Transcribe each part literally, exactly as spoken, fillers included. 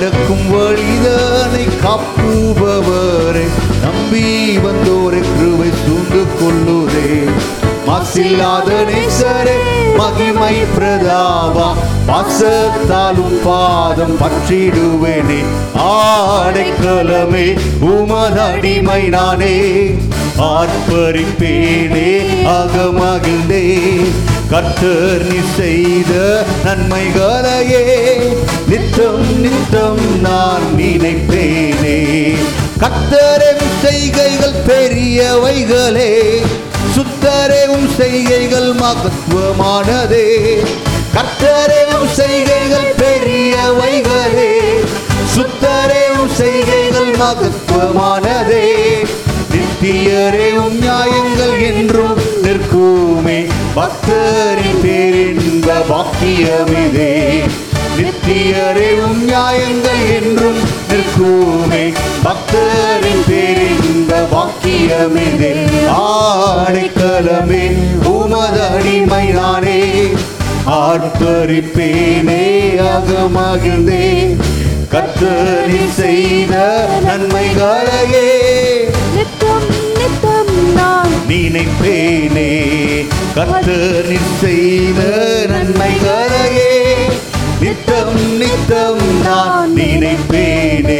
நடக்கும் வழிதானை காப்புபவரே, நம்பி வந்தோரை கிருபை சூழ்ந்து கொள்ளுதே. மாசில்லாத நேசரே, மகிமை பிரதாபா, பாசத்தாலும் பாதம் பற்றிடுவேனே. ஆடைக்கலமே உமது அடிமை நானே, ஆர்ப்பரிப்பேனே அகமகிழ்ந்தே. கர்த்தர் நீ செய்த நன்மைகளையே நித்தம் நித்தம் நான் நினைப்பேனே. கர்த்தரின் செய்கைகள் பெரியவைகளே, சுத்தரேவும் செய்கைகள் மகத்துவமானதே. கர்த்தரேவும் செய்கைகள் பெரியவைகளே, சுத்தரேவும் செய்கைகள் மகத்துவமானதே. நித்தியரேவும் நியாயங்கள் என்றும் நிற்குமே, பக்தரின் பேரின்ப பாக்கியமிதே. நித்தியரேவும் நியாயங்கள் என்றும் நிற்குமே, பக்தரின் பேரின்ப பாக்கியமிதே. ஆடைக்கலமே உமது அடிமை நானே, ஆர்ப்பரிப்பேனே அகமகிழ்ந்தே. கர்த்தரின் செய்த நன்மைகளையே நினைப்பேனே. கர்த்தரின் செய்த நன்மைகளையே நித்தம் நித்தம் நான் நினைப்பேனே.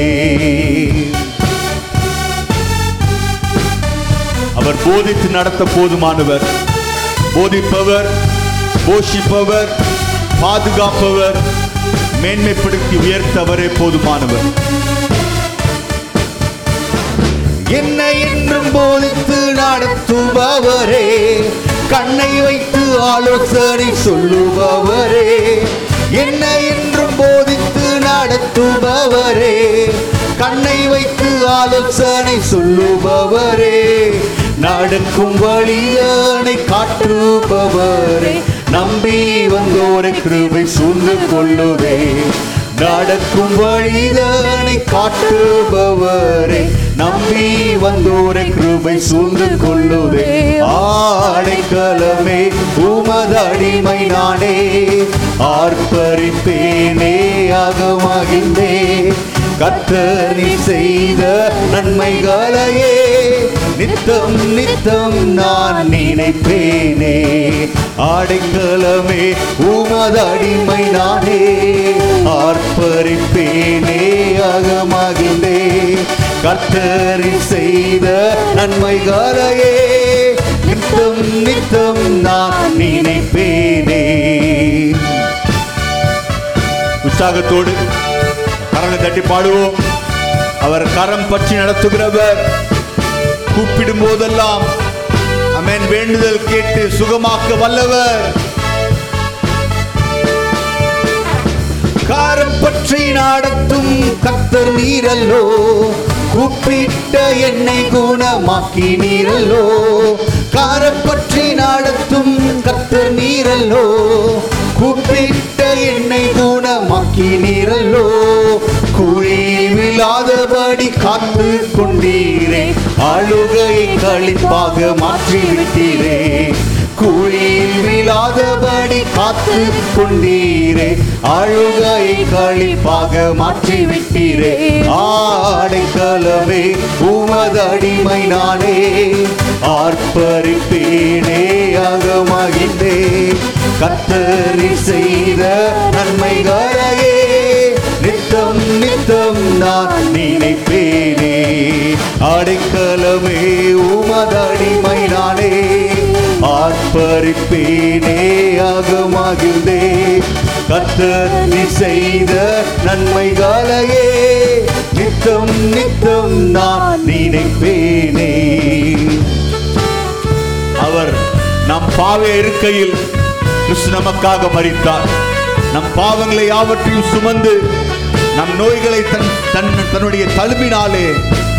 அவர் போதித்து நடத்த போதுமானவர், போதிப்பவர், போஷிப்பவர், பாதுகாப்பவர், மேன்மைப்படுத்தி உயர்த்தவரே போதுமானவர். என்னை என்றும் போதித்து நடத்துபவரே, கண்ணை வைத்து ஆலோசனை சொல்லுபவரே. என்னை என்றும் போதித்து நடத்துபவரே, கண்ணை வைத்து ஆலோசனை சொல்லுபவரே. நடக்கும் வழியானை காட்டுபவரே, நம்பி வந்தோரை கிருபை சூழ்ந்து கொள்ளுதே. நடக்கும் வழியானை காட்டுபவரே, நம்பி வந்தோரை கிருபை சூழ்ந்து கொள்ளுதே. ஆடைக்கலமே உமது அடிமை நானே, ஆர்ப்பரிப்பேனே அகமகிழ்ந்தே. கர்த்தரின் செய்த நன்மைகளையே நித்தம் நித்தம் நான் நினைப்பேனே. ஆடைக்கலமே உமது அடிமை நானே, ஆர்ப்பரிப்பேனே அகமகிழ்ந்தே. கர்த்தரின் செய்த நன்மைகளையே நித்தம் நித்தம் நான் நினைப்பேனே. உற்சாகத்தோடு கரங்களை தட்டி பாடுவோம். அவர் கரம் பற்றி நடத்துகிறவர், கூப்பிடும் போதெல்லாம் அமேன் வேண்டுதல் கேட்டு சுகமாக்க வல்லவர். கரம் பற்றி நடத்தும் கர்த்தர் நீரல்லோ, கூப்பிட்ட என்னை குணமாக்கி நீரல்லோ. கரம் பற்றி நடத்தும் கர்த்தர் நீரல்லோ, கூப்பிட்ட என்னை குணமாக்கி நீரல்லோ. குழியில் விழாதபடி காத்து கொண்டீரே, அழுகையை களிப்பாக மாற்றிவிட்டீரே. குழியில் விழாதபடி காத்து கொண்டீரே, அழுகையை களிப்பாக மாற்றிவிட்டீரே. ஆடைக்கலமே உமது அடிமை நானே, ஆர்ப்பரிப்பேனே அகமகிழ்ந்தே. கர்த்தரின் செய்த நன்மைகளையே நித்தம் நித்தம் நான் நினைப்பேனே. ஆடைக்கலமே உமது அடிமை நானே, ஆர்ப்பரிப்பேனே அகமகிழ்ந்தே. கர்த்தரின் செய்த நன்மைகளையே நித்தம் நித்தம் நான் நினைப்பேனே. அவர் நம் பாவை இருக்கையில் கிறிஸ்து நமக்காக மரித்தார். நம் பாவங்களை யாவற்றையும் சுமந்து நம் நோய்களை தன் தன் தன்னுடைய தழும்பினாலே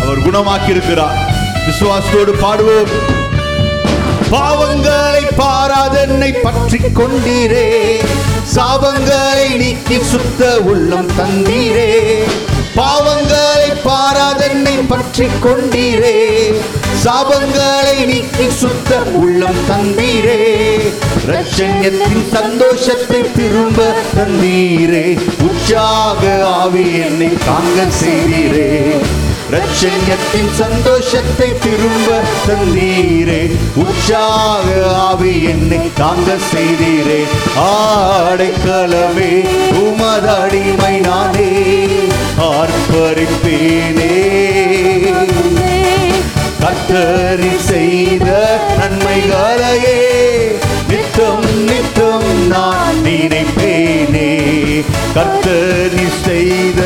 அவர் குணமாக்கியிருக்கிறார். விசுவாசத்தோடு பாடுவோம். பாவங்களை பாராதென்னை பற்றி கொண்டீரே, சாபங்களை நீக்கி சுத்த உள்ளம் தந்தீரே. பாவங்களை பாராதென்னை பற்றி கொண்டீரே, சாபங்களை நீக்கி சுத்த உள்ளம் தந்தீரே, ரட்சண்யத்தின் சந்தோஷத்தை திரும்ப தந்தீரே, உற்சாக ஆவி என்னை தாங்க செய்தீரே, ரட்சண்யத்தின் சந்தோஷத்தை திரும்ப தந்தீரே, உற்சாக ஆவி என்னை தாங்க செய்தீரே, ஆடைக்கலமே உமது அடிமை நானே ஆர்ப்பரிப்பேனே, கத்தரி செய்த நன்மைகளையே நித்தம் நித்தம் நான் நினைப்பேனே, கத்தரி செய்த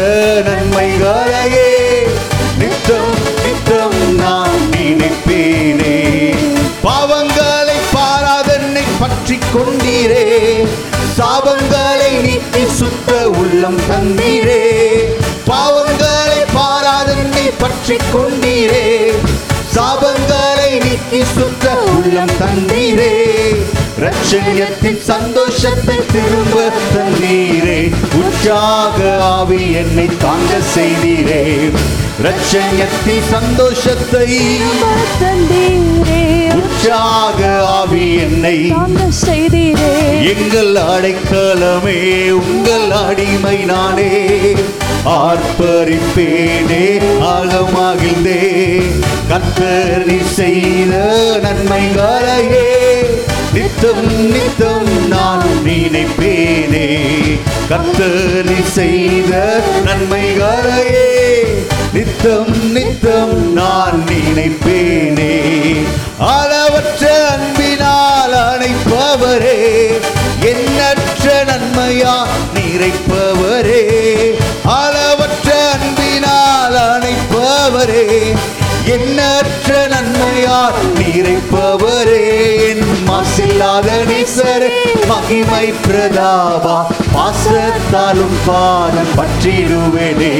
நன்மைகளையே நித்தம் நித்தம் நான் நினைப்பேனே, பாவங்களை பாராதனை பற்றி கொண்டீரே, சாபங்களை நீக்கி சுத்த உள்ளம் தந்தீரே, பாவங்களை பாராதனை பற்றி கொண்டீரே, சாபங்களை நீக்கி சுத்த உள்ளம் தந்தீரே, ரட்சண்யத்தின் சந்தோஷத்தை திரும்ப தந்தீரே, உற்சாக ஆவி என்னை தாங்க செய்தீரே, ரட்சண்யத்தின் சந்தோஷத்தை தந்தீரே, உற்சாக ஆவி என்னை தாங்க செய்தீரே, எங்கள் அடைக்கலமே உங்கள் அடிமை நானே ஆர்ப்பரிப்பேனே, ஆழமாகின்றே கத்தரி செய்த நன்மைகளையே நித்தம் நித்தம் நான் நினைப்பேனே, கத்தரி செய்த நன்மைகளையே நித்தம் நித்தம் நான் நினைப்பேனே, அளவற்ற அன்பினால் அணைப்பவரே, எண்ணற்ற நன்மையா நிறைப்பவரே, அளவற்ற அன்பினால் அணைப்பவரே, எண்ணற்ற நன்மையால் நிறைப்பவரே, என் மாசில்லாத நேசரே, மகிமை பிரதாபா, பாசத்தாலும் பாதம் பற்றிடுவேனே,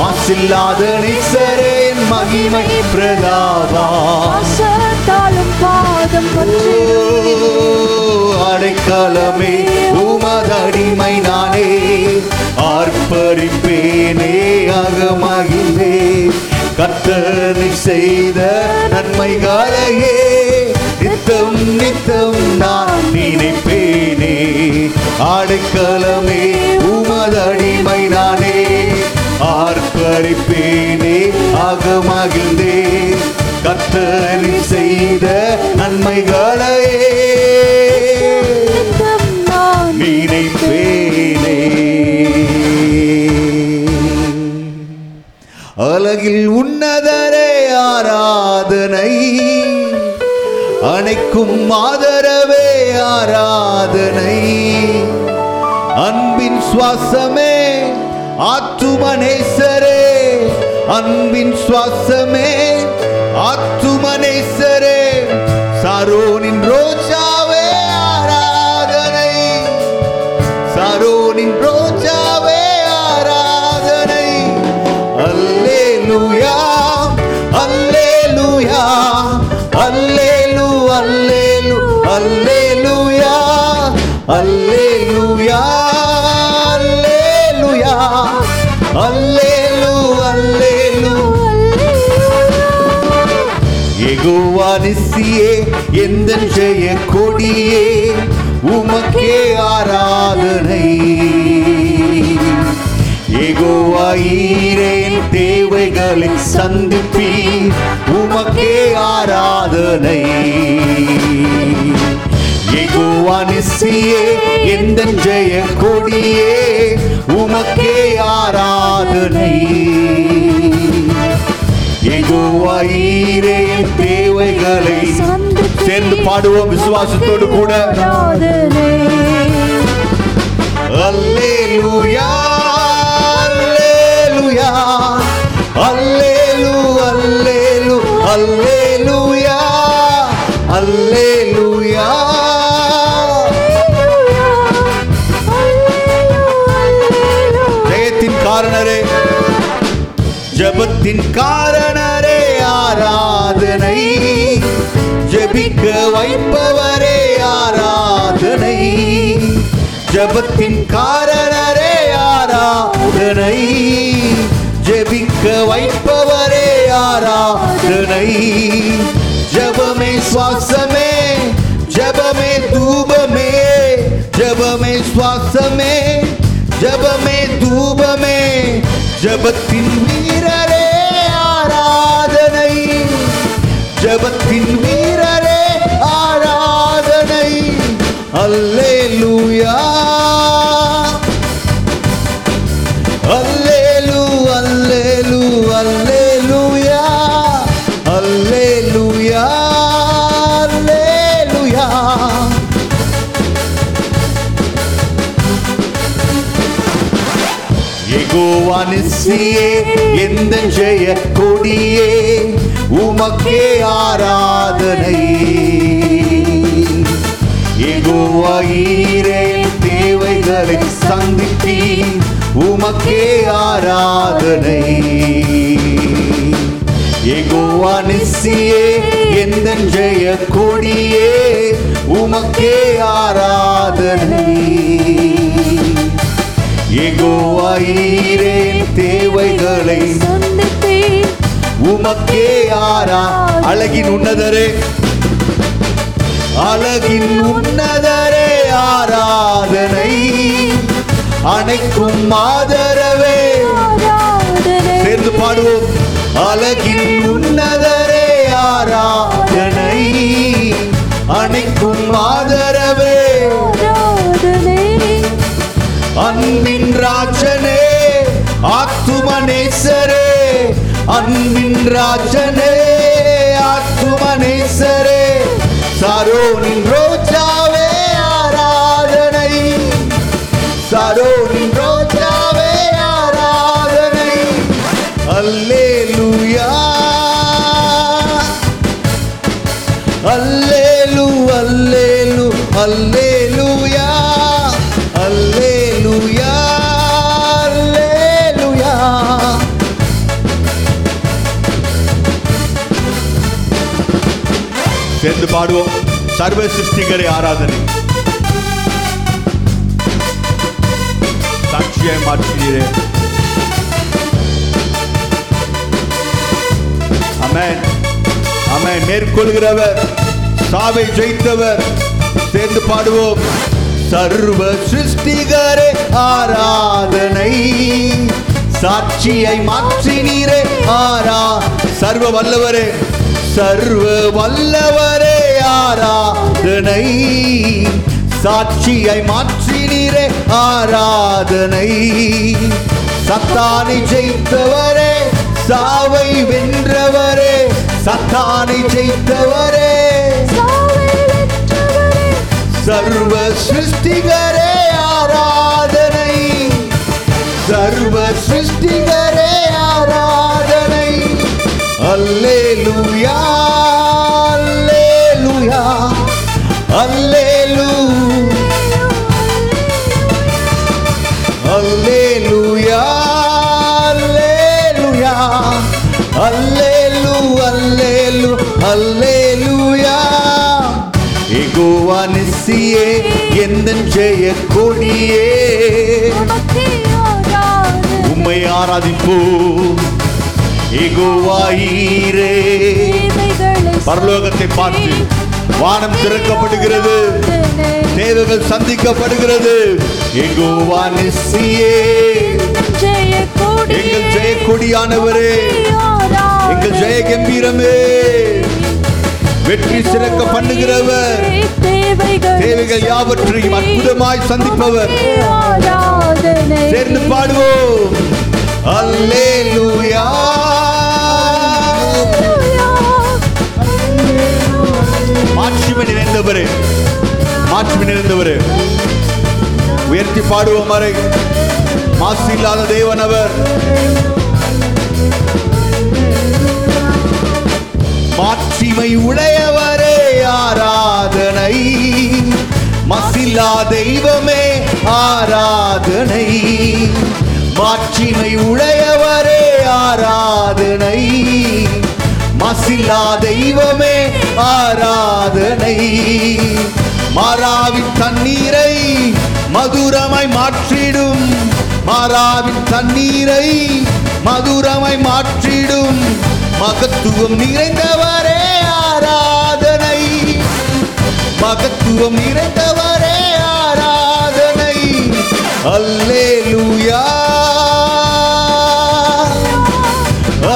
மாசில்லாத நேசரே, மகிமை பிரதாபா, பாசத்தாலும் பாதம் பற்றிடுவேனே, அடைக்கலமே உமது அடிமை நானே ஆர்ப்பரிப்பேனே, ஆகமாகின்றே கத்தரி செய்த நன்மைகளையே நித்தம் நித்தம் நான் நினைப்பேனே, ஆடைக்கலமே உமது அடிமை நானே ஆர்ப்பரிப்பேனே, ஆகமாகின்றே கத்தரி செய்த நன்மைகளையே நினைப்பேனே. அழகில் உன்னதரே ஆராதனை, அணைக்கும் மாதரவே ஆராதனை, அன்பின் சுவாசமே ஆத்துமனேசரே, அன்பின் சுவாசமே ஆத்துமனேசரே, சாரோனின் ரோஜாவே ஆராதனை, சாரோனின் ரோஜாவே ஆராதனை, அல்லேலூயா அல்லேலூயா அல்லேலூ அல்லேலூ அல்லேலூயா அல்லேலூயா அல்லேலூ அல்லேலூ, யெகோவா நிசியே எந்த ஜெய கொடியே, உமக்கே ஆராதனை, யெகோவா ஈரேல் தேவைகளை சந்திப்பி உமக்கே ஆராதனை, யெகோவா நிசியே எந்த ஜெய கொடியே, உமக்கே ஆராதனை, யெகோவா ஈரே தேவைகளை சேர்ந்து பாடுவோம் விசுவாசத்தோடு கூட. அல்லேலூயா அல்லேலூயா அல்லேலூ அல்லேலூ அல்லேலூயா அல்லேலூயா, ஜபத்தின் காரணரே ஆராதனை, ஜபிக்க வைப்பவரே ஆராதனை, ஜபத்தின் காரணரே ஆராதனை, ஜபிக்க நிற்க வைப்பவரே ஆராதனை. ஜபமே சுவாசமே, ஜபமே தூபமே, ஜபமே சுவாசமே, ஜபமே தூபமே, ஜபத்தின் வீரரே ஆராதனை, ஜபத்தின் வீரரே ஆராதனை. அல்லேலூயா, அல்லேலூ, அல்லேலூ, அல்லேலூயா, அல்லேலூயா, அல்லேலூயா. யெகோவா நிசியே எந்த ஜெய கொடியே, உமக்கே ஆராதனை. யெகோவா ஈரே தேவைகளை சந்திப்பீ, உமக்கே ஆராதனை. யெகோவா நிசியே எந்த ஜெய கொடியே, உமக்கே ஆராதனை. யெகோவா ஈரே தேவைகளை சந்திப்பீ, உமக்கே ஆரா. அழகின் உன்னதரே, அழகின் உன்னதரே ஆராதனை. அனைக்கும் ஆதரவே, சேர்ந்து பாடுவோம். அழகின் உன்னதரே ஆராதனை, அனைக்கும் ஆதரவே, அன்பின் ராஜனே, ஆத்துமனேசரே, அன்பின் ராஜனே, ஆத்துமனேசரே. சாரோனின் ரோஜாவே ஆராதனை, சாரோனின் ரோஜாவே ஆராதனை. அல்லேலூயா, அல்லேலூ, அல்லேலூ, அல்லேலூயா, அல்லேலூயா, அல்லேலூயா. சேர்ந்து பாடுவோம். சர்வ சிருஷ்டிகரே ஆராதனை. சாட்சியாய் மாற்றுகிறே. ஆமென், ஆமென். மேற்கொள்கிறவர், சாவை ஜெயித்தவர். சேர்ந்து பாடுவோம். சர்வ சிருஷ்டிகரே ஆராதனை, சாட்சியை மாற்றினீரே ஆரா. சர்வ வல்லவரே, சர்வ வல்லவரே ஆராதனை, சாட்சியை மாற்றினீரே ஆராதனை. சத்தானை ஜெயித்தவரே, சாவை வென்றவரே, சத்தானை ஜெயித்தவரே, சர்வ சிருஷ்டிகரே ஆராதனை, சர்வ சிருஷ்டிகரே ஆராதனை. அல்லேலூயா, அல்லேலூயா, அல்லேலூ, அல்லேலூயா, அல்லேலூயா, அல்லேலூ, அல்லேலூ, அல்லேலூயா. யெகோவா நிசியே எந்தன் ஜெய கொடியே, உம்மை ஆராதிப்போ. யெகோவாயிரே, பரலோகத்தை பார்த்து வானம் திறக்கப்படுகிறது, தேவர்கள் சந்திக்கப்படுகிறது. யெகோவா நிசியே எங்கள் ஜெய கொடியானவரே, எங்கள் ஜெய கம்பீரமே, வெற்றி சிறக்க பண்ணுகிறவர், தேவைகள் யாவற்றையும் அற்புதமாய் சந்திப்பவர். சேர்ந்து பாடுவோம். அல்லேலூயா, மாட்சிமை நிறைந்தவரே, மாட்சிமை நிறைந்தவரே. உயர்த்தி பாடுவோம். வரை மாசு இல்லாத தேவனவர், மாட்சிமை உடையவரே ஆராதனை. மாசில்லா தெய்வமே ஆராதனை, மாட்சிமை உடையவரே ஆராதனை. மாசில்லா தெய்வமே ஆராதனை. மாறாவின் தண்ணீரை மதுரமாய் மாற்றிடும், மாறாவின் தண்ணீரை மதுரமை மாற்றிடும் மகத்துவம் நிறைந்தவரே ஆராதனை, மகத்துவம் நிறைந்தவரே ஆராதனை. அல்லேலூயா,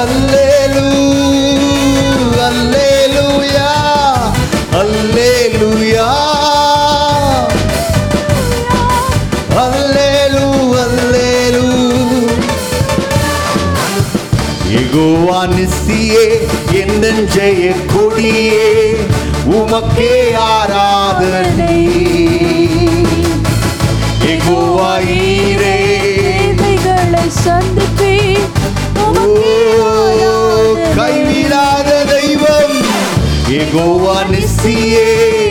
அல்லேலூ, அல்லேலூயா, அல்லேலூயா, அல்லேலூ, அல்லேலூ. யெகோவா நிசியே என் நெஞ்சைய கொடியே உமக்கே ஆராதனை. யெகோவா ஈரே தேவைகளை சந்திப்பே உமக்கே ஆராதனை. கைவிடாத தெய்வம் யெகோவா நிசியே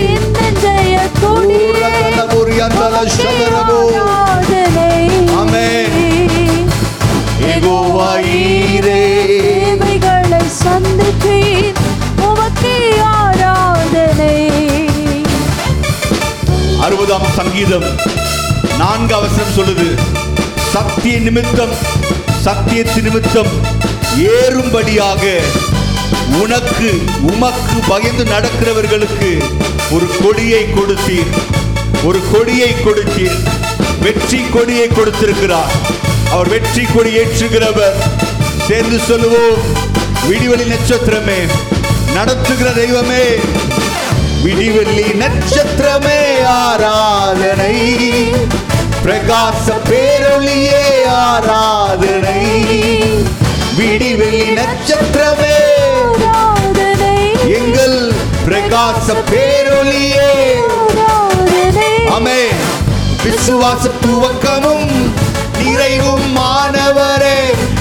என் நெஞ்சைய கொடியே உமக்கே ஆராதனை. ஆமென். யெகோவா ஈரே தேவைகளை சந்திப்பே உமக்கே ஆராதனை. அறுபதாம் சங்கீதம் நான்கு அவசரம் சொல்லுது, சத்திய நிமித்தம் சத்தியத்தின் நிமித்தம் ஏறும்படியாக உனக்கு உமக்கு பயந்து நடக்கிறவர்களுக்கு ஒரு கொடியை கொடுத்தீர், ஒரு கொடியை கொடுத்தீர், வெற்றி கொடியை கொடுத்திருக்கிறார். அவர் வெற்றி கொடி ஏற்றுகிறவர். சேர்ந்து சொல்லுவோம், விடிவெளி நட்சத்திரமே நடத்துகிற தெய்வமே, விடிவெள்ளி நட்சத்திரமே ஆராதனை, பிரகாச பேரொளியே ஆராதனை, விடிவெள்ளி நட்சத்திரமே எங்கள் பிரகாச பேரொளியே. ஆமே. விசுவாச துவக்கமும் நிறைவும் மாணவரே,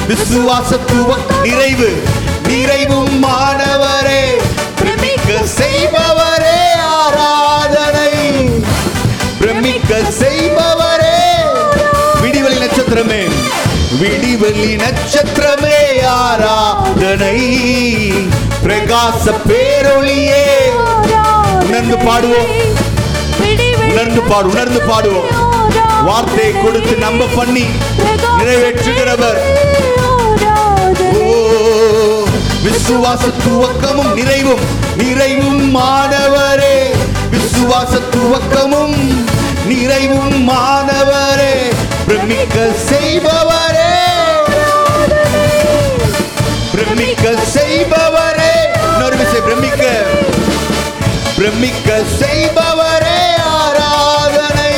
விசுவாச துவக்க நிறைவு நிறைவும் மாணவரே, பிரமிக்க செய்பவரே ஆராதனை, பிரமிக்க செய்பவரே. விடிவெளி நட்சத்திரமே, விடிவெளி நட்சத்திரமே ஆராதனை, பிரகாச பேரொளியே. உணர்ந்து பாடுவோம், உணர்ந்து பாடு உணர்ந்து பாடுவோம். வார்த்தையை கொடுத்து நம்ப பண்ணி நிறைவேற்றுகிறவர். விசுவாச துவக்கமும் நிறைவும் நிறைவும் மாணவரே, விசுவாச துவக்கமும் நிறைவும் மாணவரே, பிரமிக்க செய்பவரே, பிரமிக்க செய்பவரே. இன்னொரு விஷயம், பிரமிக்க பிரமிக்க செய்பவரே ஆராதனை,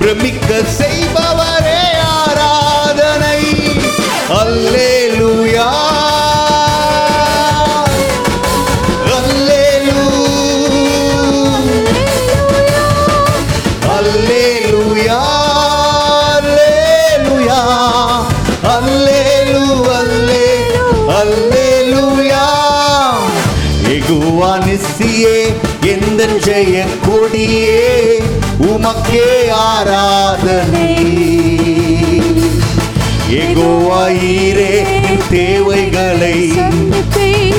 பிரமிக்க செய்பவரே ஆராதனை. அல்லேலூயா, எந்த ஜெய கொடியே உமக்கே ஆராதனை. யெகோவா ஈரே தேவைகளை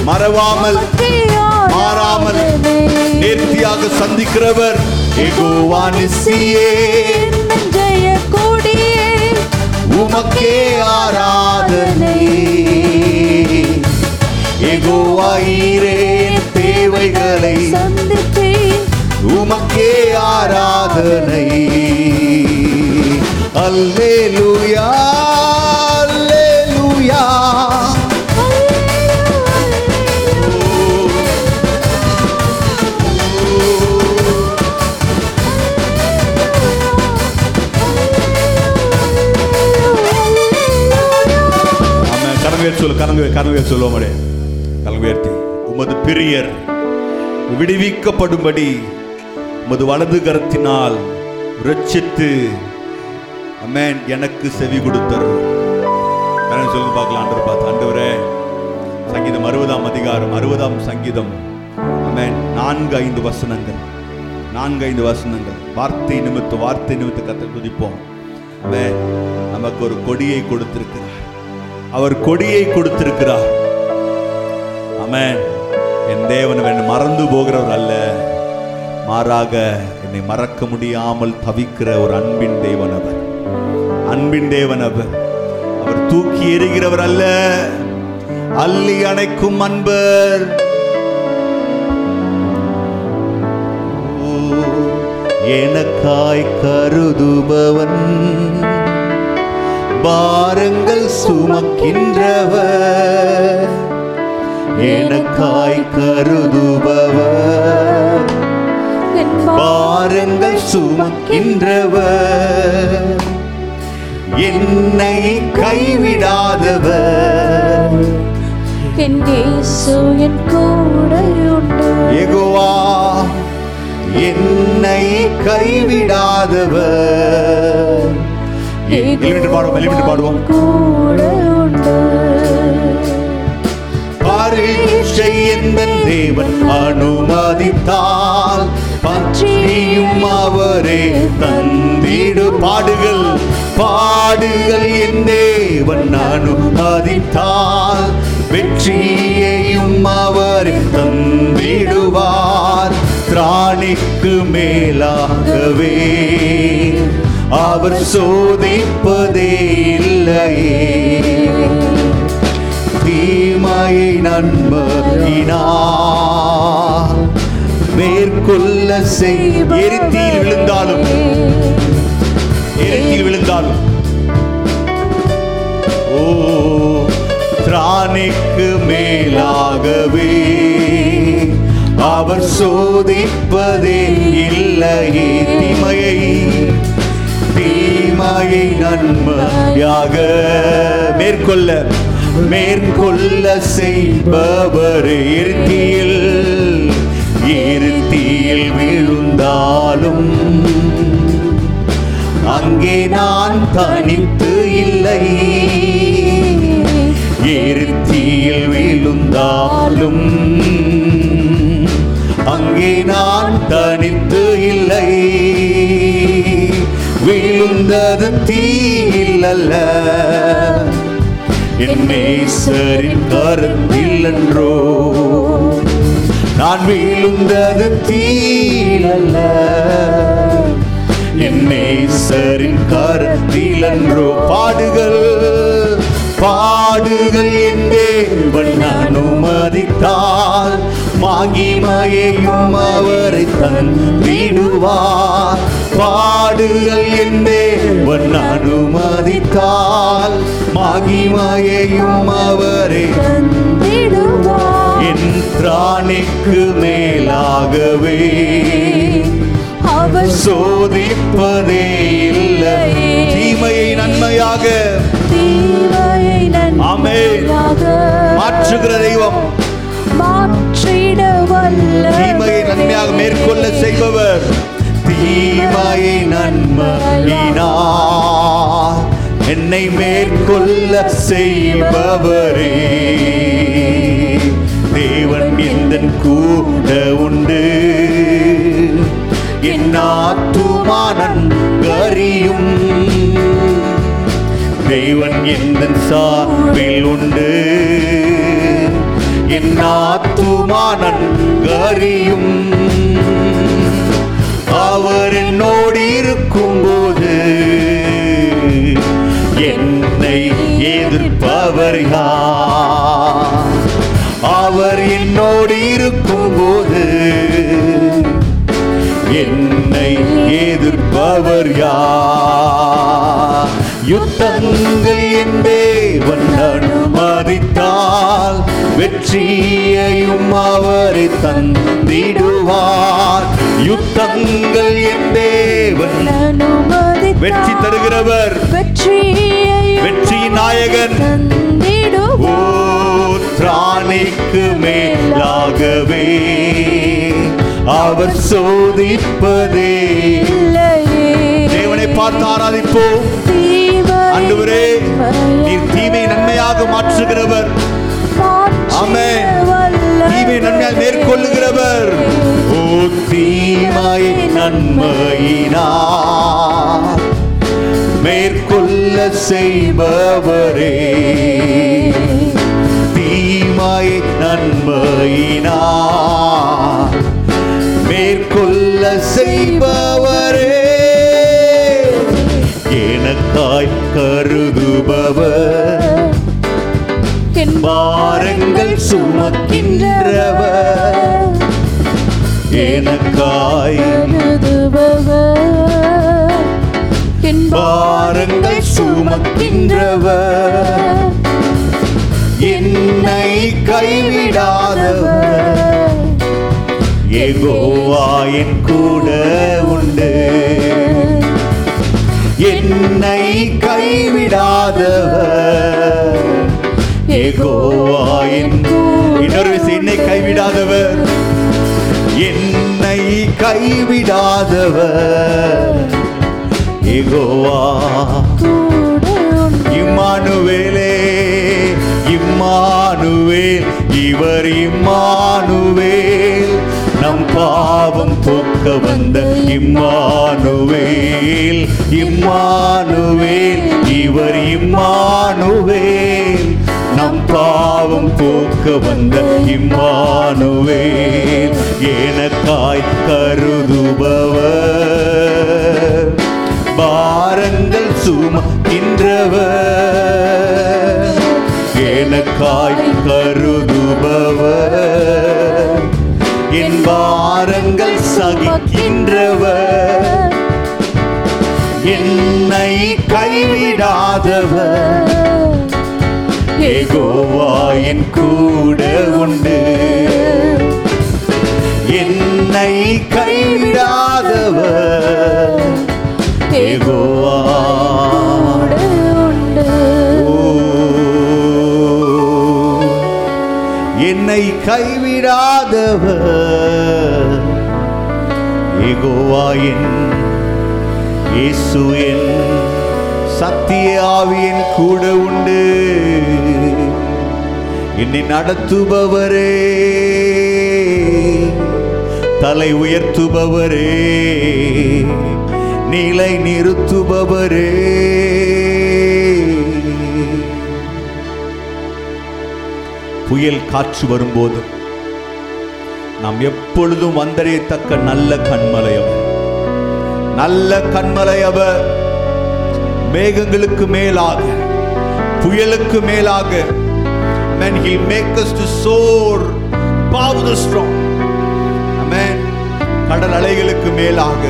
மறவாமல் மாறாமல் நேர்த்தியாக சந்திக்கிறவர். யெகோவா நிசியே ஜெய கொடியே உமக்கே ஆராதனை. யெகோவா ஈரே தேவைகளை சந்திப்பே உமக்கே ஆராதனை. அல்லேலூயா, அல்லேலூயா, கரங்கள் சொல்லு, கரங்கள் கரங்கள் சொல்லுவோம். கரங்கள் உமது பிரியர் விடுவிக்கப்படும்படி உமது வலது கரத்தினால் இரட்சித்து ஆமென் எனக்கு செவி கொடுத்தார். சொல்லுங்க பார்க்கலாம். ஆண்டவர் பார்த்து, ஆண்டவரே, சங்கீதம் அறுபதாம் அதிகாரம் அறுபதாம் சங்கீதம் ஆமென் நான்கு ஐந்து வசனங்கள், நான்கு ஐந்து வசனங்கள். வார்த்தை நிமித்த வார்த்தை நிமித்த கத்தை துதிப்போம். ஆமென். நமக்கு ஒரு கொடியை கொடுத்திருக்கிறார், அவர் கொடியை கொடுத்திருக்கிறார். ஆமென். என் தேவன் என்னை மறந்து போகிறவர் அல்ல, மாறாக என்னை மறக்க முடியாமல் தவிக்கிற ஒரு அன்பின் தேவன் அவர், அன்பின் தேவன் அவர். அவர் தூக்கி எறிகிறவர் அல்ல, அள்ளி அணைக்கும் அன்பர். எனக்காய் கருதுபவன், பாரங்கள் சுமக்கின்றவர், எனக்காய் கருதுபவர், பாரங்கள் சுமக்கின்றவர், என்னை கைவிடாதவர், என் இயேசு என் கூடையுண்டு. யெகோவா என்னை கைவிடாதவர். பாடுவோம், எலிமெண்ட் பாடுவோம். பரீட்சை என்பன் தேவன் அனுமதித்தால் பற்றியும் அவரே தந்திடு. பாடுகள் பாடுகள் என் தேவன் அனுமதித்தால் வெற்றியையும் அவர் தந்திடுவார். திராணிக்கு மேலாகவே அவர் சோதிப்பதே இல்லையே. தீமையை நண்பரினால் மேற்கொள்ள செய். எரித்தில் விழுந்தாலும் எரித்தில் விழுந்தாலும் ஓ திராணிக்கு மேலாகவே அவர் சோதிப்பதே இல்லையே. தீமையை தீமையை நன்மையாக மேற்கொள்ள மேற்கொள்ள செய்பவர். இருத்தியில் இருத்தியில் விழுந்தாலும் அங்கே நான் தனித்து இல்லை. இருத்தியில் விழுந்தாலும் அங்கே நான் தனித்து இல்லை. விழுந்தது தீயில் அல்ல, என் நேசரின் கரத்தில் அன்றோ. நான் விழுந்தது தீயில் அல்ல, என் நேசரின் கரத்தில் அன்றோ. பாடுகள் பாடுகள் என் தேவன் அனுமதித்தால் மகிமையையும் அவரை தந்திடுவார். பாடுகள் என் தேவன் அனுமதித்தால் மகிமையையும் அவரை தந்திடுவார். என் திராணிக்கு மேலாகவே அவர் சோதிப்பதே இல்லை. தீமையை நன்மையாக ஆமென் மாற்றுகிற தெய்வம், தீமையை நன்மையாக மேற்கொள்ள செய்பவர், தீமையை நன்மையினால் என்னை மேற்கொள்ள செய்பவரே. தேவன் எந்தன் கூட உண்டு, என் ஆத்துமானன் கரியும். தேவன் எந்தன் சார்பில் உண்டு, என் ஆத்துமானன் கரியும். அவர் என்னோடு இருக்கும்போது என்னை எதிர்ப்பவர் யார்? அவர் என்னோடு இருக்கும்போது என்னை எதிர்ப்பவர் யார்? யுத்தங்கள் என் தேவன் அனுமதித்தால் வெற்றியையும் அவரை தந்திடுவார். யுத்தங்கள் என் தேவன் வெற்றி தருகிறவர், வெற்றி நாயகன். ஓ திராணிக்கு மேலாகவே அவர் சோதிப்பதே இல்லையே. தேவனை பார்த்து ஆராதிப்போம். ஆண்டவரே, நீர் தீமை நன்மையாக மாற்றுகிறவர், ஆமென். தீமை நன்மையாக மேற்கொள்ளுகிறவர். ஓ தீமை நன்மையினால் மேற்கொள்ள செய்பவரே, தீமை நன்மையினால் மேற்கொள்ள செய்பவரே, எனக்காய் கருதுபவர், சுமப்பவர், என் பாரங்கள் சுமக்கின்றவர், எனக்காய் எழுதுபவர், என் பாரங்கள் சுமக்கின்றவர், என்னை கைவிடாதவர். யெகோவா என் கூட உண்டு, என்னை கைவிடாதவர். யெகோவா என் இன்னொரு விஷயம், என்னை கைவிடாதவர், என்னை கைவிடாதவர். யெகோவா இம்மானுவேலே, இம்மானுவேல், இவர் இம்மானுவேல், நம் பாவம் போக்க வந்த இம்மானுவேல், இம்மானுவேல், இவர் இம்மானுவேல், நம் பாவம் போக்க வந்த இம்மானுவேல், எனக்காய் கருதுபவர், பாரங்கள் சுமக்கின்றவர், எனக்காய் கருதுபவர், என் பாரங்கள் சகிக்கின்றவர், என்னை கைவிடாதவர். யெகோவா என் கூட உண்டு, என்னை கைவிடாதவர். யெகோவா என்னை கைவிடாதவர். யெகோவா என் இயேசு என் சத்திய ஆவியின் கூட உண்டு, என்னை நடத்துபவரே, தலை உயர்த்துபவரே, நிலை நிறுத்துபவரே, புயல் காற்று வரும்போதும் நாம் எப்பொழுதும் வந்தடையத்தக்க நல்ல கன்மலையவர், நல்ல கன்மலையவர். மேகங்களுக்கு மேலாக, புயலுக்கு மேலாக, and he make us to soar above the storm. Amen. கடல் அலைகளுக்கு மேலாக,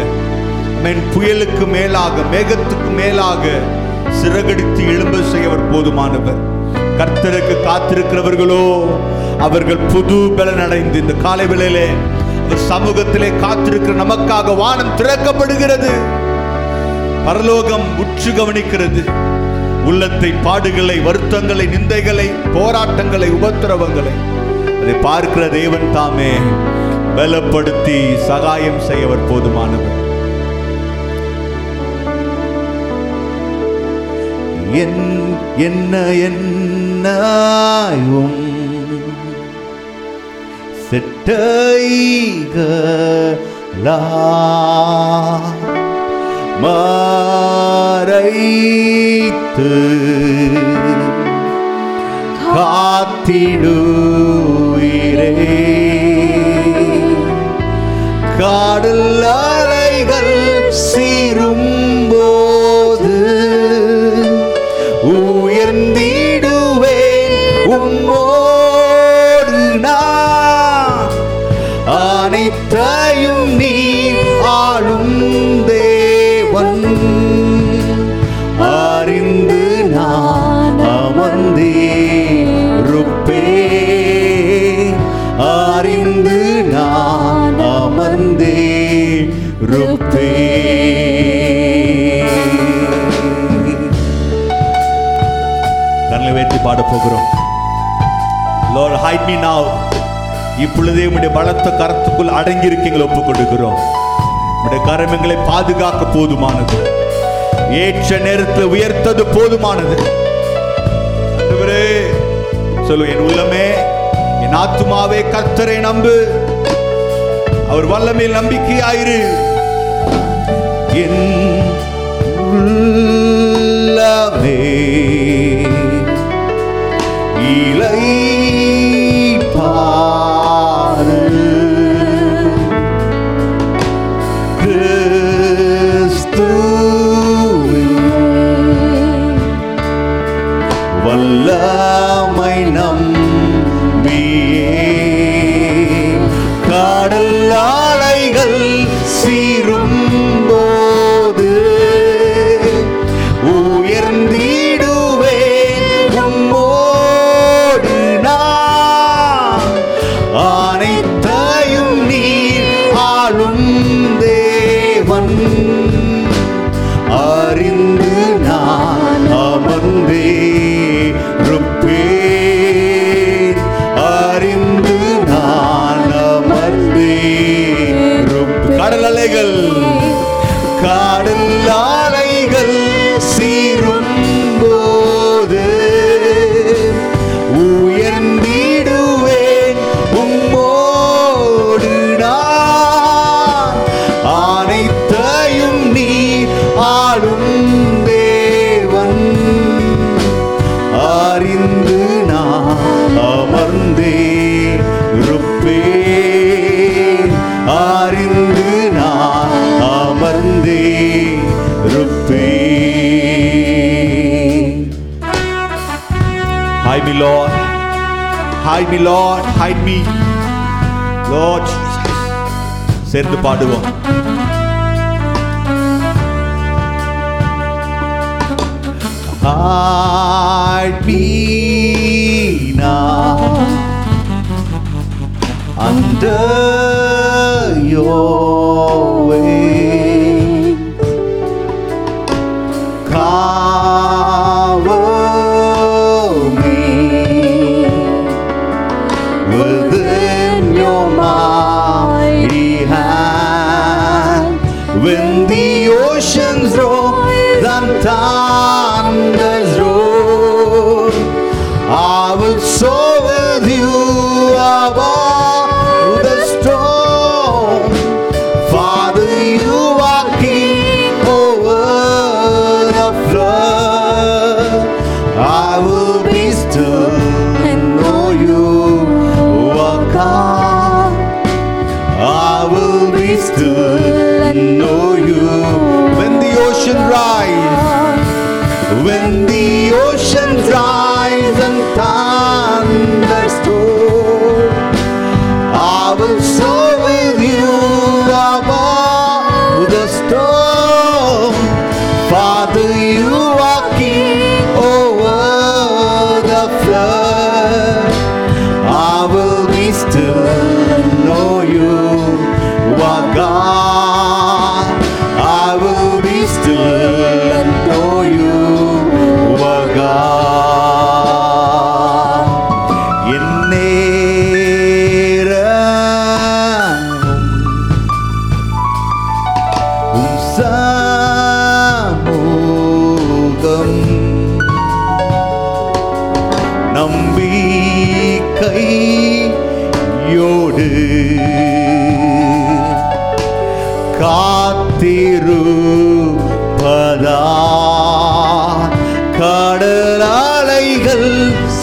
amen, புயலுக்கு மேலாக, மேகத்துக்கு மேலாக சிறகடித்து எழும்ப செய்யவர் போதுமானவர். கர்த்தருக்கு காத்திருக்கிறவர்களோ அவர்கள் புது பலன் அடைந்து இந்த காலை வேளையிலே அவர் சமூகத்திலே காத்திருக்கிற நமக்காக வானம் திறக்கப்படுகிறது, பரலோகம் உற்று கவனிக்கிறது. உள்ளத்தை பாடுகளை, வருத்தங்களை, நிந்தைகளை, போராட்டங்களை, உபத்திரவங்களை அதை பார்க்கிற தேவன் தாமே பலப்படுத்தி சகாயம் செய்யவர் போதுமானவர். என்ன என்னாயும் சிட்டைகளா மறைத்து காத்திடுவீரே, காடல் அலைகள் சீரும்போது உயர்ந்திடுவேன் உம்மோடு, நான் அனைத்தையும் நீ ஆளும் அறிந்து நான் அமர்ந்திருப்பே, அறிந்து நான் அமர்ந்திருப்பே. கண்ணை வைத்து பாடப் போகிறோம். Lord, hide me now. இப்பொழுதே உம்முடைய பலத்த கரத்துக்குள் அடங்கியிருக்கீங்களே, ஒப்புக் கொடுக்கிறோம். உம்முடைய கரம் எங்களை பாதுகாக்க போதுமானது, ஏற்ற நேரத்தில் உயர்த்தது போதுமானது. சொல்லு என் உள்ளமே, என் ஆத்துமாவே கர்த்தரை நம்பு, அவர் வல்லமையில் நம்பிக்கையாயிரு. என் உள்ளமே இளைப்பாறு கிறிஸ்து அவன் அறிந்து நான் அமர்ந்தே ருப்பே அறிந்து நான் அமர்ந்தே ருப் கடல் அலைகள் கடல் அலைகள் சீரும் போது உயர்ந்திடுவேன் உம்மோடு நான் அனைத்தையும் நீ ஆளும் தேவன் அறிந்து நான் அமர்ந்தே ருப்பே அறிந்து நான் அமர்ந்தே ருப்பே. Hide me, Lord. Hide me, Lord. Hide me, Lord Jesus. சேர்ந்து பாடுவோம். Hide me now under your wing. Cover within your mighty hand, when the oceans roar and thunders roar, I will soar with you above the storm. Father, you are king over the flood. I will be still and know you. God, I will be still and know you. When the ocean rise, when the ocean rise and thunderstorm, I will soar with you above the storm. Father, you are king over the flood. I will still know you are God. I will be still and know you are God. என்னேரமும் உம் சமூகம் நம்பிக்கை யோடு காத்திருப்பதா கடலாலைகள்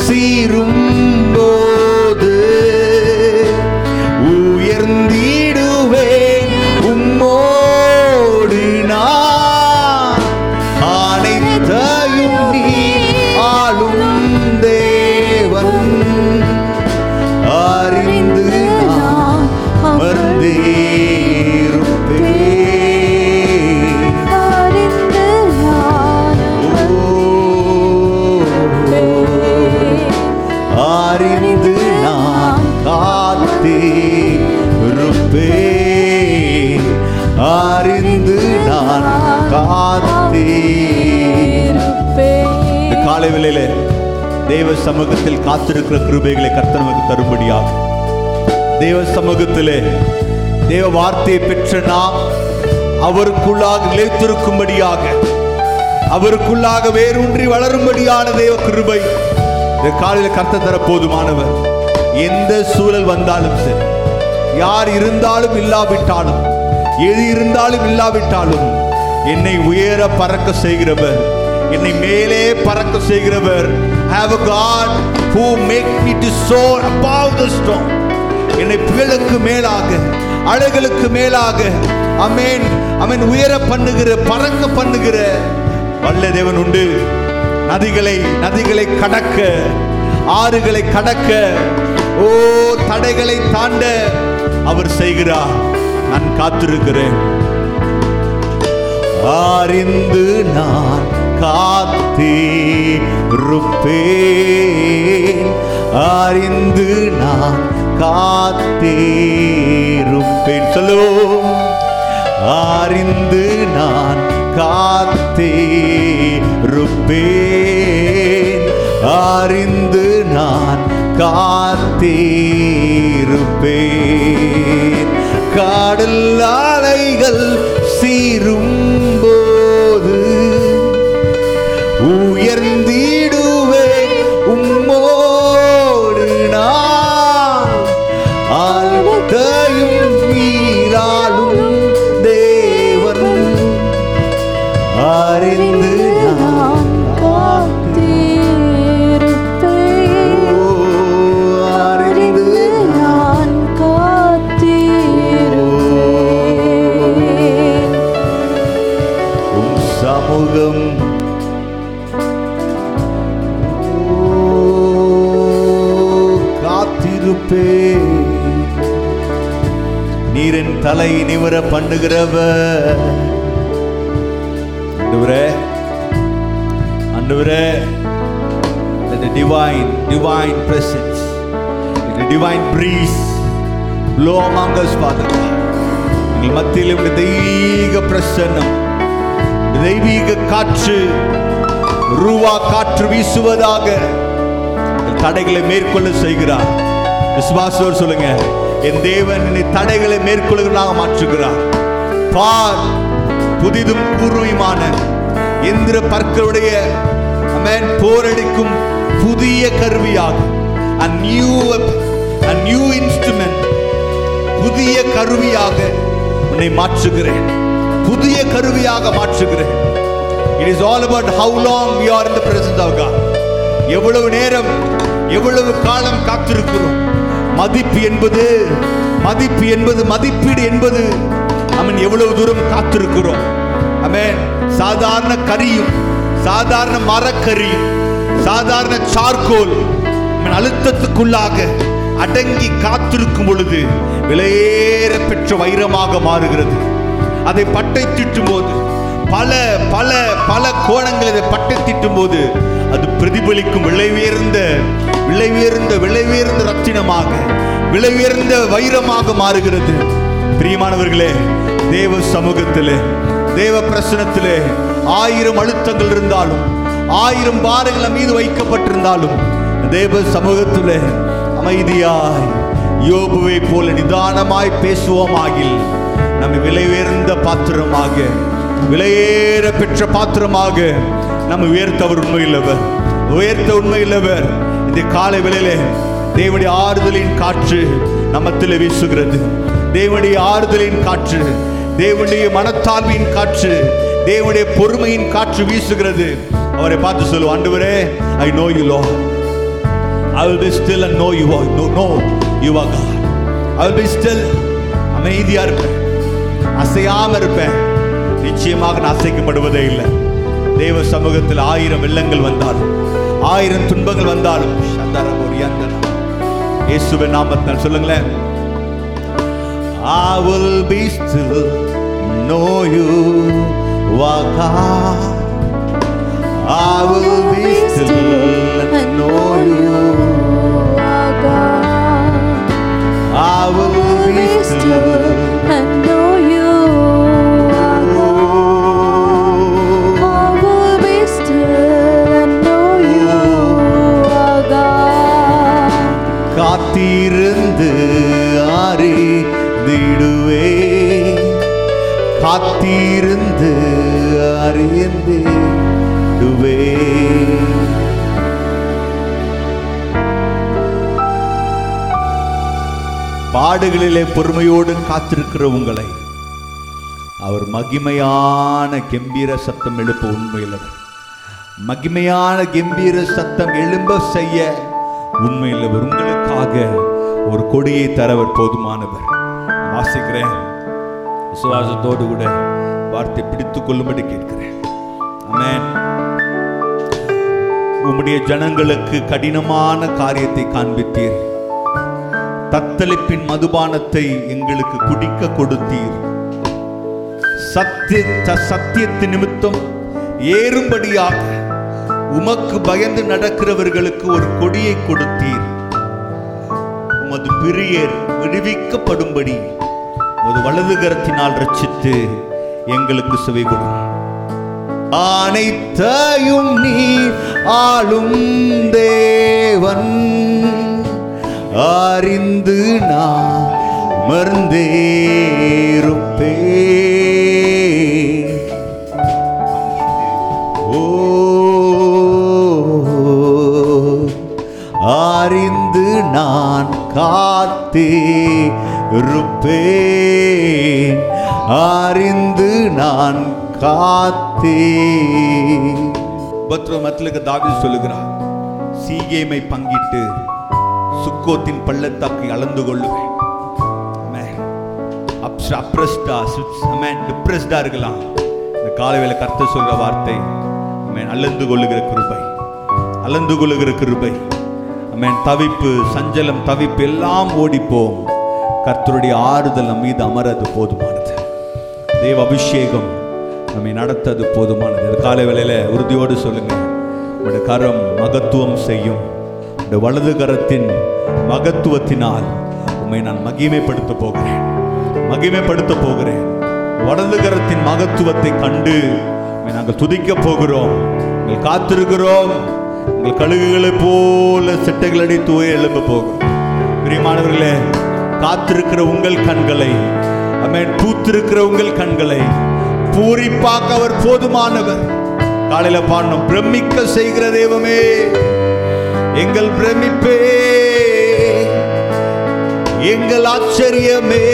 சீரும் போது உயர்ந்திடுவேன் உம்மோடு நான் அனைத்தையும் நீ ஆளும் தேவன் அறிந்து நான் அமர்ந்தே ருப்பே அறிந்து நான் அமர்ந்தே அறிந்து நான் காத்திருப்பே அறிந்து நான் காத்திருப்பே. இந்த காலை வேளையிலே தேவ சமூகத்தில் காத்திருக்கிற கிருபைகளை கர்த்தர் நமக்கு தரும்படியாக தேவ சமூகத்திலே தேவ வார்த்தையை பெற்ற நாம் அவருக்குள்ளாக நிலைத்திருக்கும்படியாக அவருக்குள்ளாக வேரூன்றி வளரும்படியான தேவ கிருபை இந்த காலையில் கர்த்தர் தர போதுமானவர். எந்த சூழல் வந்தாலும் சரி, யார் இருந்தாலும் இல்லாவிட்டாலும், எது இருந்தாலும் இல்லாவிட்டாலும், என்னை உயர பறக்க செய்கிறவர், என்னை மேலே பறக்க செய்கிறவர். Have a God who make me to soar above the storm. என்னை புயலுக்கு மேலாக, அலைகளுக்கு மேலாக, அமேன் அமேன் உயர பண்ணுகிற, பறக்க பண்ணுகிற வல்ல தேவன் உண்டு. நதிகளை நதிகளை கடக்க, ஆறுகளை கடக்க, ஓ தடைகளை தாண்ட அவர் செய்கிறார். நான் காத்திருக்கிறேன். அறிந்து நான் காத்திருப்பேன் அறிந்து நான் காத்திருப்பேன். சொல்லுவோம். அறிந்து நான் காத்திருப்பேன், அறிந்து நான் காத்திருப்பேன். கடல் அலைகள் சீரும் போது உயர்ந்திடுவே உம்மோடு நான். ஆழ்வதையும் மீறாலும் தேவன் அறிந்து நான் காத்திருப்பேன், அறிந்து நான் காத்திருப்பேன். உம் சமூகம் நீரின் தலை நிவர பண்ணுகிறவர். ஆண்டவரே, ஆண்டவரே, let the divine divine presence, let the divine breeze blow among us, Father. எங்கள் மத்தியில் உடைய தெய்வீக பிரசன்னம், தெய்வீக காற்று, ரூவா காற்று வீசுவதாக. தடைகளை மேற்கொள்ள செய்கிறார். விசுவாசத்தோடு சொல்லுங்க, என் தேவன் என்னை தடைகளை மேற்கொள்கிறவனாக மாற்றுகிறார். பார், புதிதும் பூர்வமான இந்திர பற்களுடைய அமேன் போரடிக்கும் புதிய கருவியாக, a new a new instrument, புதிய கருவியாக உன்னை மாற்றுகிறேன், புதிய கருவியாக மாற்றுகிறேன். It is all about how long we are in the presence of God. எவ்வளவு நேரம், எவ்வளவு காலம் காத்திருக்கிறோம். மதிப்பு என்பது மதிப்பு என்பது மதிப்பீடு என்பது அவன் எவ்வளவு தூரம் காத்திருக்கிறோம். அவன் சாதாரண கரியும், சாதாரண மரக்கரியும், சாதாரண சார்கோல் அழுத்தத்துக்குள்ளாக அடங்கி காத்திருக்கும் பொழுது விலையேற பெற்ற வைரமாக மாறுகிறது. அதை பட்டை திட்டும் போது, பல பல பல கோணங்கள் இதை பட்டை திட்டும் போது அது பிரதிபலிக்கும் விலை உயர்ந்த விலை உயர்ந்த விலை உயர்ந்த ரத்தினமாக, விலை உயர்ந்த வைரமாக மாறுகிறது. பிரியமானவர்களே, தேவ சமூகத்திலே, தேவ பிரசனத்திலே ஆயிரம் அழுத்தங்கள் இருந்தாலும், ஆயிரம் பாறைகள் மீது வைக்கப்பட்டிருந்தாலும், தேவ சமூகத்திலே அமைதியாய் யோபுவை போல நிதானமாய் பேசுவோமாகில் நம்ம விலை உயர்ந்த பாத்திரமாக, விலையேற பெற்ற பாத்திரமாக நம்ம உயர்த்தவர் உண்மையுள்ளவர், உயர்த்த உண்மையுள்ளவர். இந்த காலை வேளையிலே தேவனுடைய ஆறுதலின் காற்று நம்மத்திலே வீசுகிறது. தேவனுடைய ஆறுதலின் காற்று, தேவனுடைய மனத்தாழ்வின் காற்று, தேவனுடைய பொறுமையின் காற்று வீசுகிறது. அவரை பார்த்து சொல்லுவோம், ஆண்டவரே, I know you Lord, I will be still and know you are know you are God. I will be still, அமைதியாக இருப்பேன், அசையாமல் இருப்பேன், நிச்சயமாக நான் அசைக்கப்படுவதே இல்லை. தேவ சமூகத்தில் ஆயிரம் வெள்ளங்கள் வந்தாலும், ஆயிரம் துன்பங்கள் வந்தாலும், இயேசுவின் நாமத்தால் சொல்லுங்களேன், I will be still, know you are God. I will be still, know you are God. I will be still and know you. காத்திருந்து அறிந்திடுவே, காத்திருந்து அறிந்திடுவே. பாடுகளிலே பொறுமையோடு காத்திருக்கிற உங்களை அவர் மகிமையான கம்பீர சத்தம் எழுப்ப உண்மையிலவர், மகிமையான கம்பீர சத்தம் எழும்ப செய்ய உண்மையில் அவர் உங்களுக்காக ஒரு கொடியை தரவர் போதுமானவர். வாசிக்கிறேன், விசுவாசத்தோடு கூட வார்த்தை பிடித்துக் கொள்ளும்படி கேட்கிறேன். ஆமென். உம்முடைய ஜனங்களுக்கு கடினமான காரியத்தை காண்பித்தீர், தத்தளிப்பின் மதுபானத்தை எங்களுக்கு குடிக்க கொடுத்தீர். சத்திய சத்தியத்து நிமித்தம் ஏறும்படியாக உமக்கு பயந்து நடக்கிறவர்களுக்கு ஒரு கொடியை கொடுத்தீர். உமது பிரியர் விடுவிக்கப்படும்படி உமது வலதுகரத்தினால் ரட்சித்து எங்களுக்கு சுவை கொடு. அனைத்தையும் நீ ஆளும் தேவன், அறிந்து நான் மறந்தேருப்பே. ஓ, அறிந்து நான் காத்தே இருப்பே, அறிந்து நான் காத்தே. பத்ரோமத்திலுக்கு தாவீது சொல்லுகிறார், சீகேமை பங்கிட்டு சுக்கோத்தின் பள்ளத்தாக்கை அளந்து கொள்ளுவேன். இருக்கலாம் இந்த காலவேளை கர்த்த சொல்ற வார்த்தை, அளந்து கொள்ளுகிற கிருபை, அளந்து கொள்ளுகிற கிருபை. தவிப்பு, சஞ்சலம், தவிப்பு எல்லாம் ஓடிப்போம். கர்த்தருடைய ஆறுதல் நம் மீது அமரது போதுமானது. தேவ அபிஷேகம் நம்மை நடத்தது போதுமானது. இந்த காலவேளையில உறுதியோடு சொல்லுங்க, உங்களோட கரம் மகத்துவம் செய்யும். இந்த வலது கரத்தின் மகத்துவத்தினால் உண்மை நான் மகிமைப்படுத்த போகிறேன், மகிமைப்படுத்த போகிறேன். வலது கரத்தின் மகத்துவத்தை கண்டு நாங்கள் துதிக்க போகிறோம். நாங்கள் காத்திருக்கிறோம். உங்கள் கழுகுகளை போல சிட்டைகள் அடைத்து எழும்ப போகிறோம். பிரியமானவர்களே, காத்திருக்கிற உங்கள் கண்களை, அமேன், பூத்திருக்கிற உங்கள் கண்களை பூரிப்பாக்க அவர் போதுமானவர். காலையில பாடணும், பிரமிக்க செய்கிற தெய்வமே எங்கள் பிரமிப்பே, எங்கள் ஆச்சரியமே,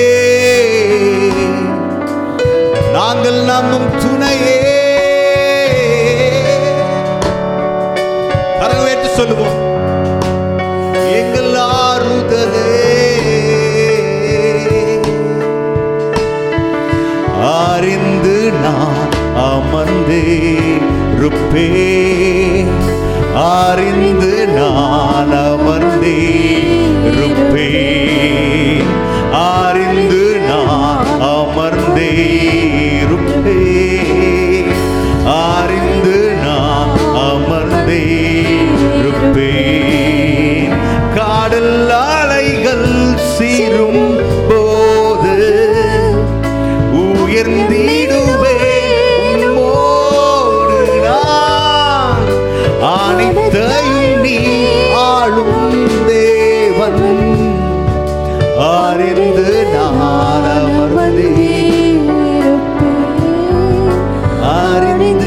நாங்கள் நம்பும் துணையே. கரவேற்று சொல்லுவோம், எங்கள் ஆறுதலே, அறிந்து நான் அமர்ந்தே இருப்பே, அறிந்து நான் அமர்ந்தே இருப்பே, அறிந்து நான் அமர்ந்தே இருப்பே, அறிந்து நான் அமர்ந்தே இருப்பே. காடல் அலைகள் சீரும் போது உயர்ந்திடுவே, அனைத்தையும் நீ ஆளும் தேவன், அறிந்து நான் அமர்ந்தே அறிந்து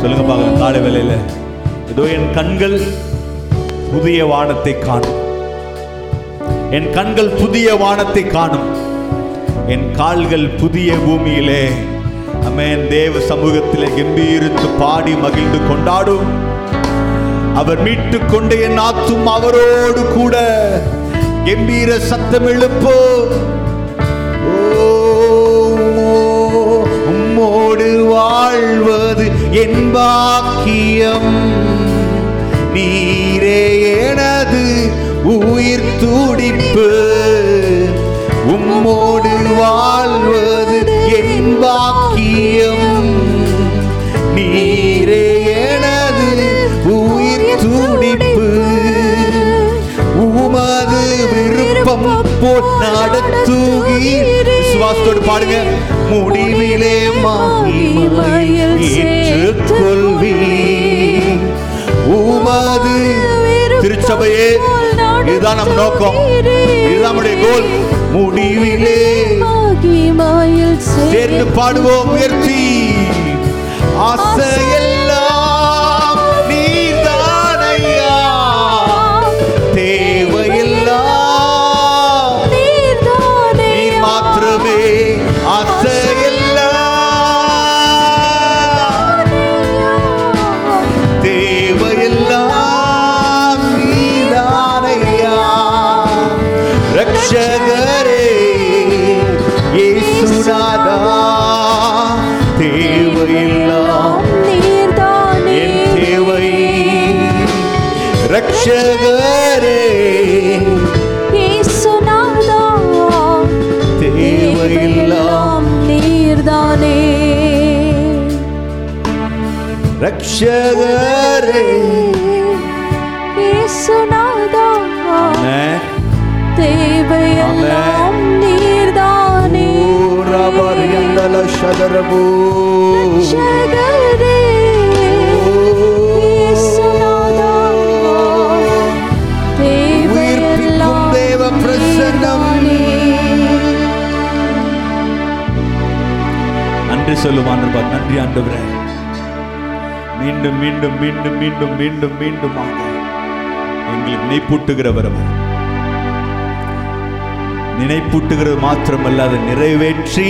சொல்லுங்க பார்க்கலாம். காலை வேளையில இதோ என் கண்கள் புதிய வானத்தை காணும், என் கண்கள் புதிய வானத்தை காணும், என் கால்கள் புதிய பூமியிலே அமேன் தேவ சமூகத்திலே கம்பீரித்து பாடி மகிழ்ந்து கொண்டாடும். அவர் மீட்டு கொண்டு என் ஆத்தும் அவரோடு கூட கம்பீர சத்தம் எழுப்போ. உம்மோடு வாழ்வது என் பாக்கியம், நீரே எனது உயிர் துடிப்பு, உம்மோடு வாழ்வது என் பாக்கியம், நீரே எனது உயிர் துடிப்பு, உமது விருப்பம் போல் நடத்துகிறீர். விசுவாசத்தோடு பாடுங்க, முடிவிலே மகிமையை ஏற்றுக்கொள்வீர் உமது திருச்சபையே. இதுதான் நம் நோக்கம், இதுதான் நம்முடைய கோல். முடிவிலே சேர்ந்து பாடுவோம், முயற்சி. ஆசையெல்லாம் நீர்தானையா, தேவையெல்லாம் நீர் மாத்திரமே, ஆசையெல்லாம் தேவையெல்லாம் நீர்தானையா, ரட்சகர் ரட்சகரே, இயேசுநாதா, தேவையெல்லாம் நீர்தானே, ரட்சகரே, இயேசுநாதா, தேவையெல்லாம் நீர்தானே. Shala Shadarabu நன்றி சொல்லுவான் நன்றி ஆண்டவரே. மீண்டும் மீண்டும் மீண்டும் மீண்டும் மீண்டும் மீண்டும் எங்களுக்கு நினைப்பூட்டுகிறவர், நினைப்பூட்டுகிறது மாத்திரமல்ல அதை நிறைவேற்றி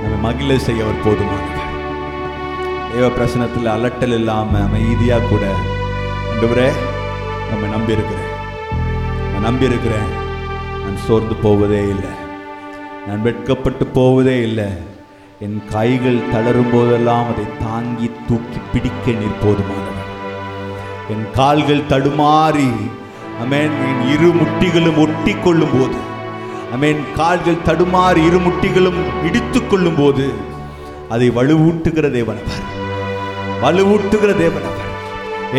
நம்ம மகிழ செய்ய அவர் போதுமானவர். தேவ பிரசனத்தில் அலட்டல் இல்லாம அமைதியா கூட ஆண்டவரே நம்ம நம்பி இருக்கிறேன் நான் நம்பி இருக்கிறேன் நான் சோர்ந்து போவதே இல்லை, நான் வெட்கப்பட்டு போவதே இல்லை. என் கைகள் தளரும் போதெல்லாம் அதை தாங்கி தூக்கி பிடிக்க நீர் போதுமானவர். என் கால்கள் தடுமாறி அமேன் என் இரு முட்டிகளும் ஒட்டி கொள்ளும் போது அமேன் கால்கள் தடுமாறி இரு முட்டிகளும் இடித்து கொள்ளும் போது அதை வலுவூட்டுகிற தேவனவர், வலுவூட்டுகிற தேவனவர்.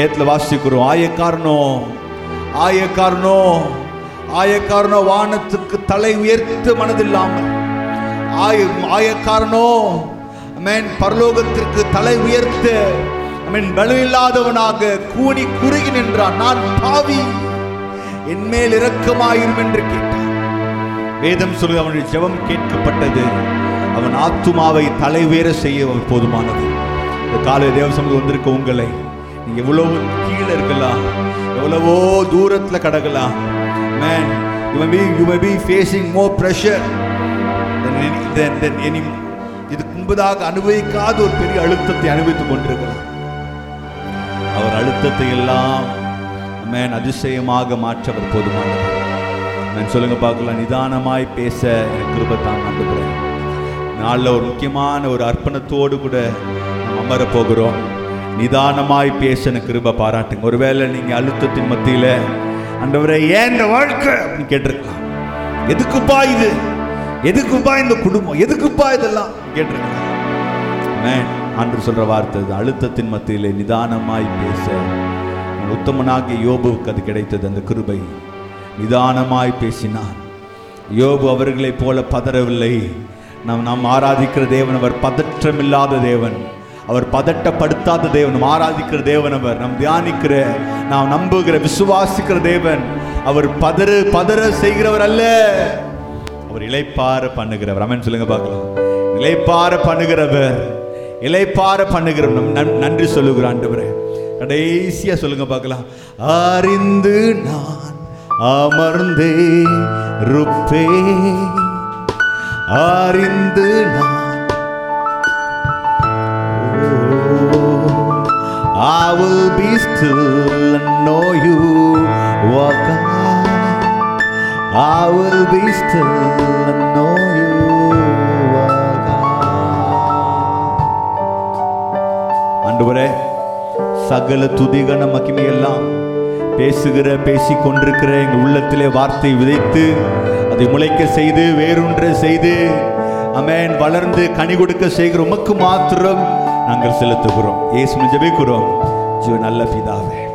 ஏத்துல வாசிக்கிறோம், ஆயக்காரனோ ஆயக்காரனோ ஆயக்காரனோ வானத்துக்கு தலை உயர்த்து மனதில்லாமல், ஆய ஆயக்காரனோ அமேன் பரலோகத்திற்கு தலை உயர்த்த அமேன் வலுவில்லாதவனாக கூணி குறுகி நின்றான். நான் பாவி, என் மேல் இரக்கமாயிரும் என்று கேட்டான். வேதம் சொல்லி அவனுடைய ஜெபம் கேட்கப்பட்டது, அவன் ஆத்துமாவை தலை உயர செய்ய அவன் போதுமானது. இந்த காலை தேவ சமூகம் வந்திருக்க உங்களை, நீங்க எவ்வளவோ கீழே இருக்கலாம், எவ்வளவோ தூரத்தில் கடக்கலாம், அமேன் you may be you may be facing more pressure இதுக்கு முன்பதாக அனுபவிக்காத ஒரு பெரிய அழுத்தத்தை அனுபவித்துக் கொண்டிருக்கிறார். அவர் அழுத்தத்தை எல்லாம் அதிசயமாக மாற்றவர் போதுமானவர். நான் சொல்லுங்க பார்க்கலாம், நிதானமாய் பேச கிருபை தாங்க. நாளில் ஒரு முக்கியமான ஒரு அர்ப்பணத்தோடு கூட நாம் அமர போகிறோம். நிதானமாய் பேச கிருபை பாராட்டுங்க. ஒருவேளை நீங்க அழுத்தத்தின் மத்தியில் ஆண்டவரே ஏன் இந்த வாழ்க்கை கேட்டிருக்கலாம், எதுக்குப்பா இது, எதுக்குப்பா இந்த குடும்பம், எதுக்குப்பா இதெல்லாம் கேட்டிருக்கேன். ஆண்டு சொல்ற வார்த்தை அழுத்தத்தின் மத்தியிலே நிதானமாய் பேச உத்தமனாகிய யோபுவுக்கு அது கிடைத்தது. அந்த கிருபை நிதானமாய் பேசினான். யோபு அவர்களை போல பதறவில்லை. நாம் நாம் ஆராதிக்கிற தேவன் அவர் பதற்றமில்லாத தேவன், அவர் பதட்டப்படுத்தாத தேவன், ஆராதிக்கிற தேவன் அவர், நாம் தியானிக்கிற நாம் நம்புகிற விசுவாசிக்கிற தேவன். அவர் பதறு பதற செய்கிறவர் அல்ல, இளைப்பார பண்ணுகிறவர். அமேன் சொல்லுங்க பார்க்கலாம், இளைப்பார பண்ணுகிறவர், இளைப்பார பண்ணுகிறவர். நன்றி சொல்லுகிற ஆண்டவரே. கடைசியா சொல்லுங்க பார்க்கலாம், அறிந்து நான் அமர்ந்தே ருப்பே, அறிந்து நான் I will be still and know you walk on. I will be still and know you are God. ஆண்டவரே சகல துதிகன மகிமையெல்லாம் பேசுகிற பேசிக் கொண்டிருக்கிற எங்கள் உள்ளத்திலே வார்த்தை விதைத்து அதை முளைக்க செய்து வேரூன்ற செய்து அமேன் வளர்ந்து கனி கொடுக்க செய்கிற உமக்கு மாத்திரம் நாங்கள் செலுத்துகிறோம். இயேசுவின் ஜெபிக்கிறோம் நல்ல பிதாவே.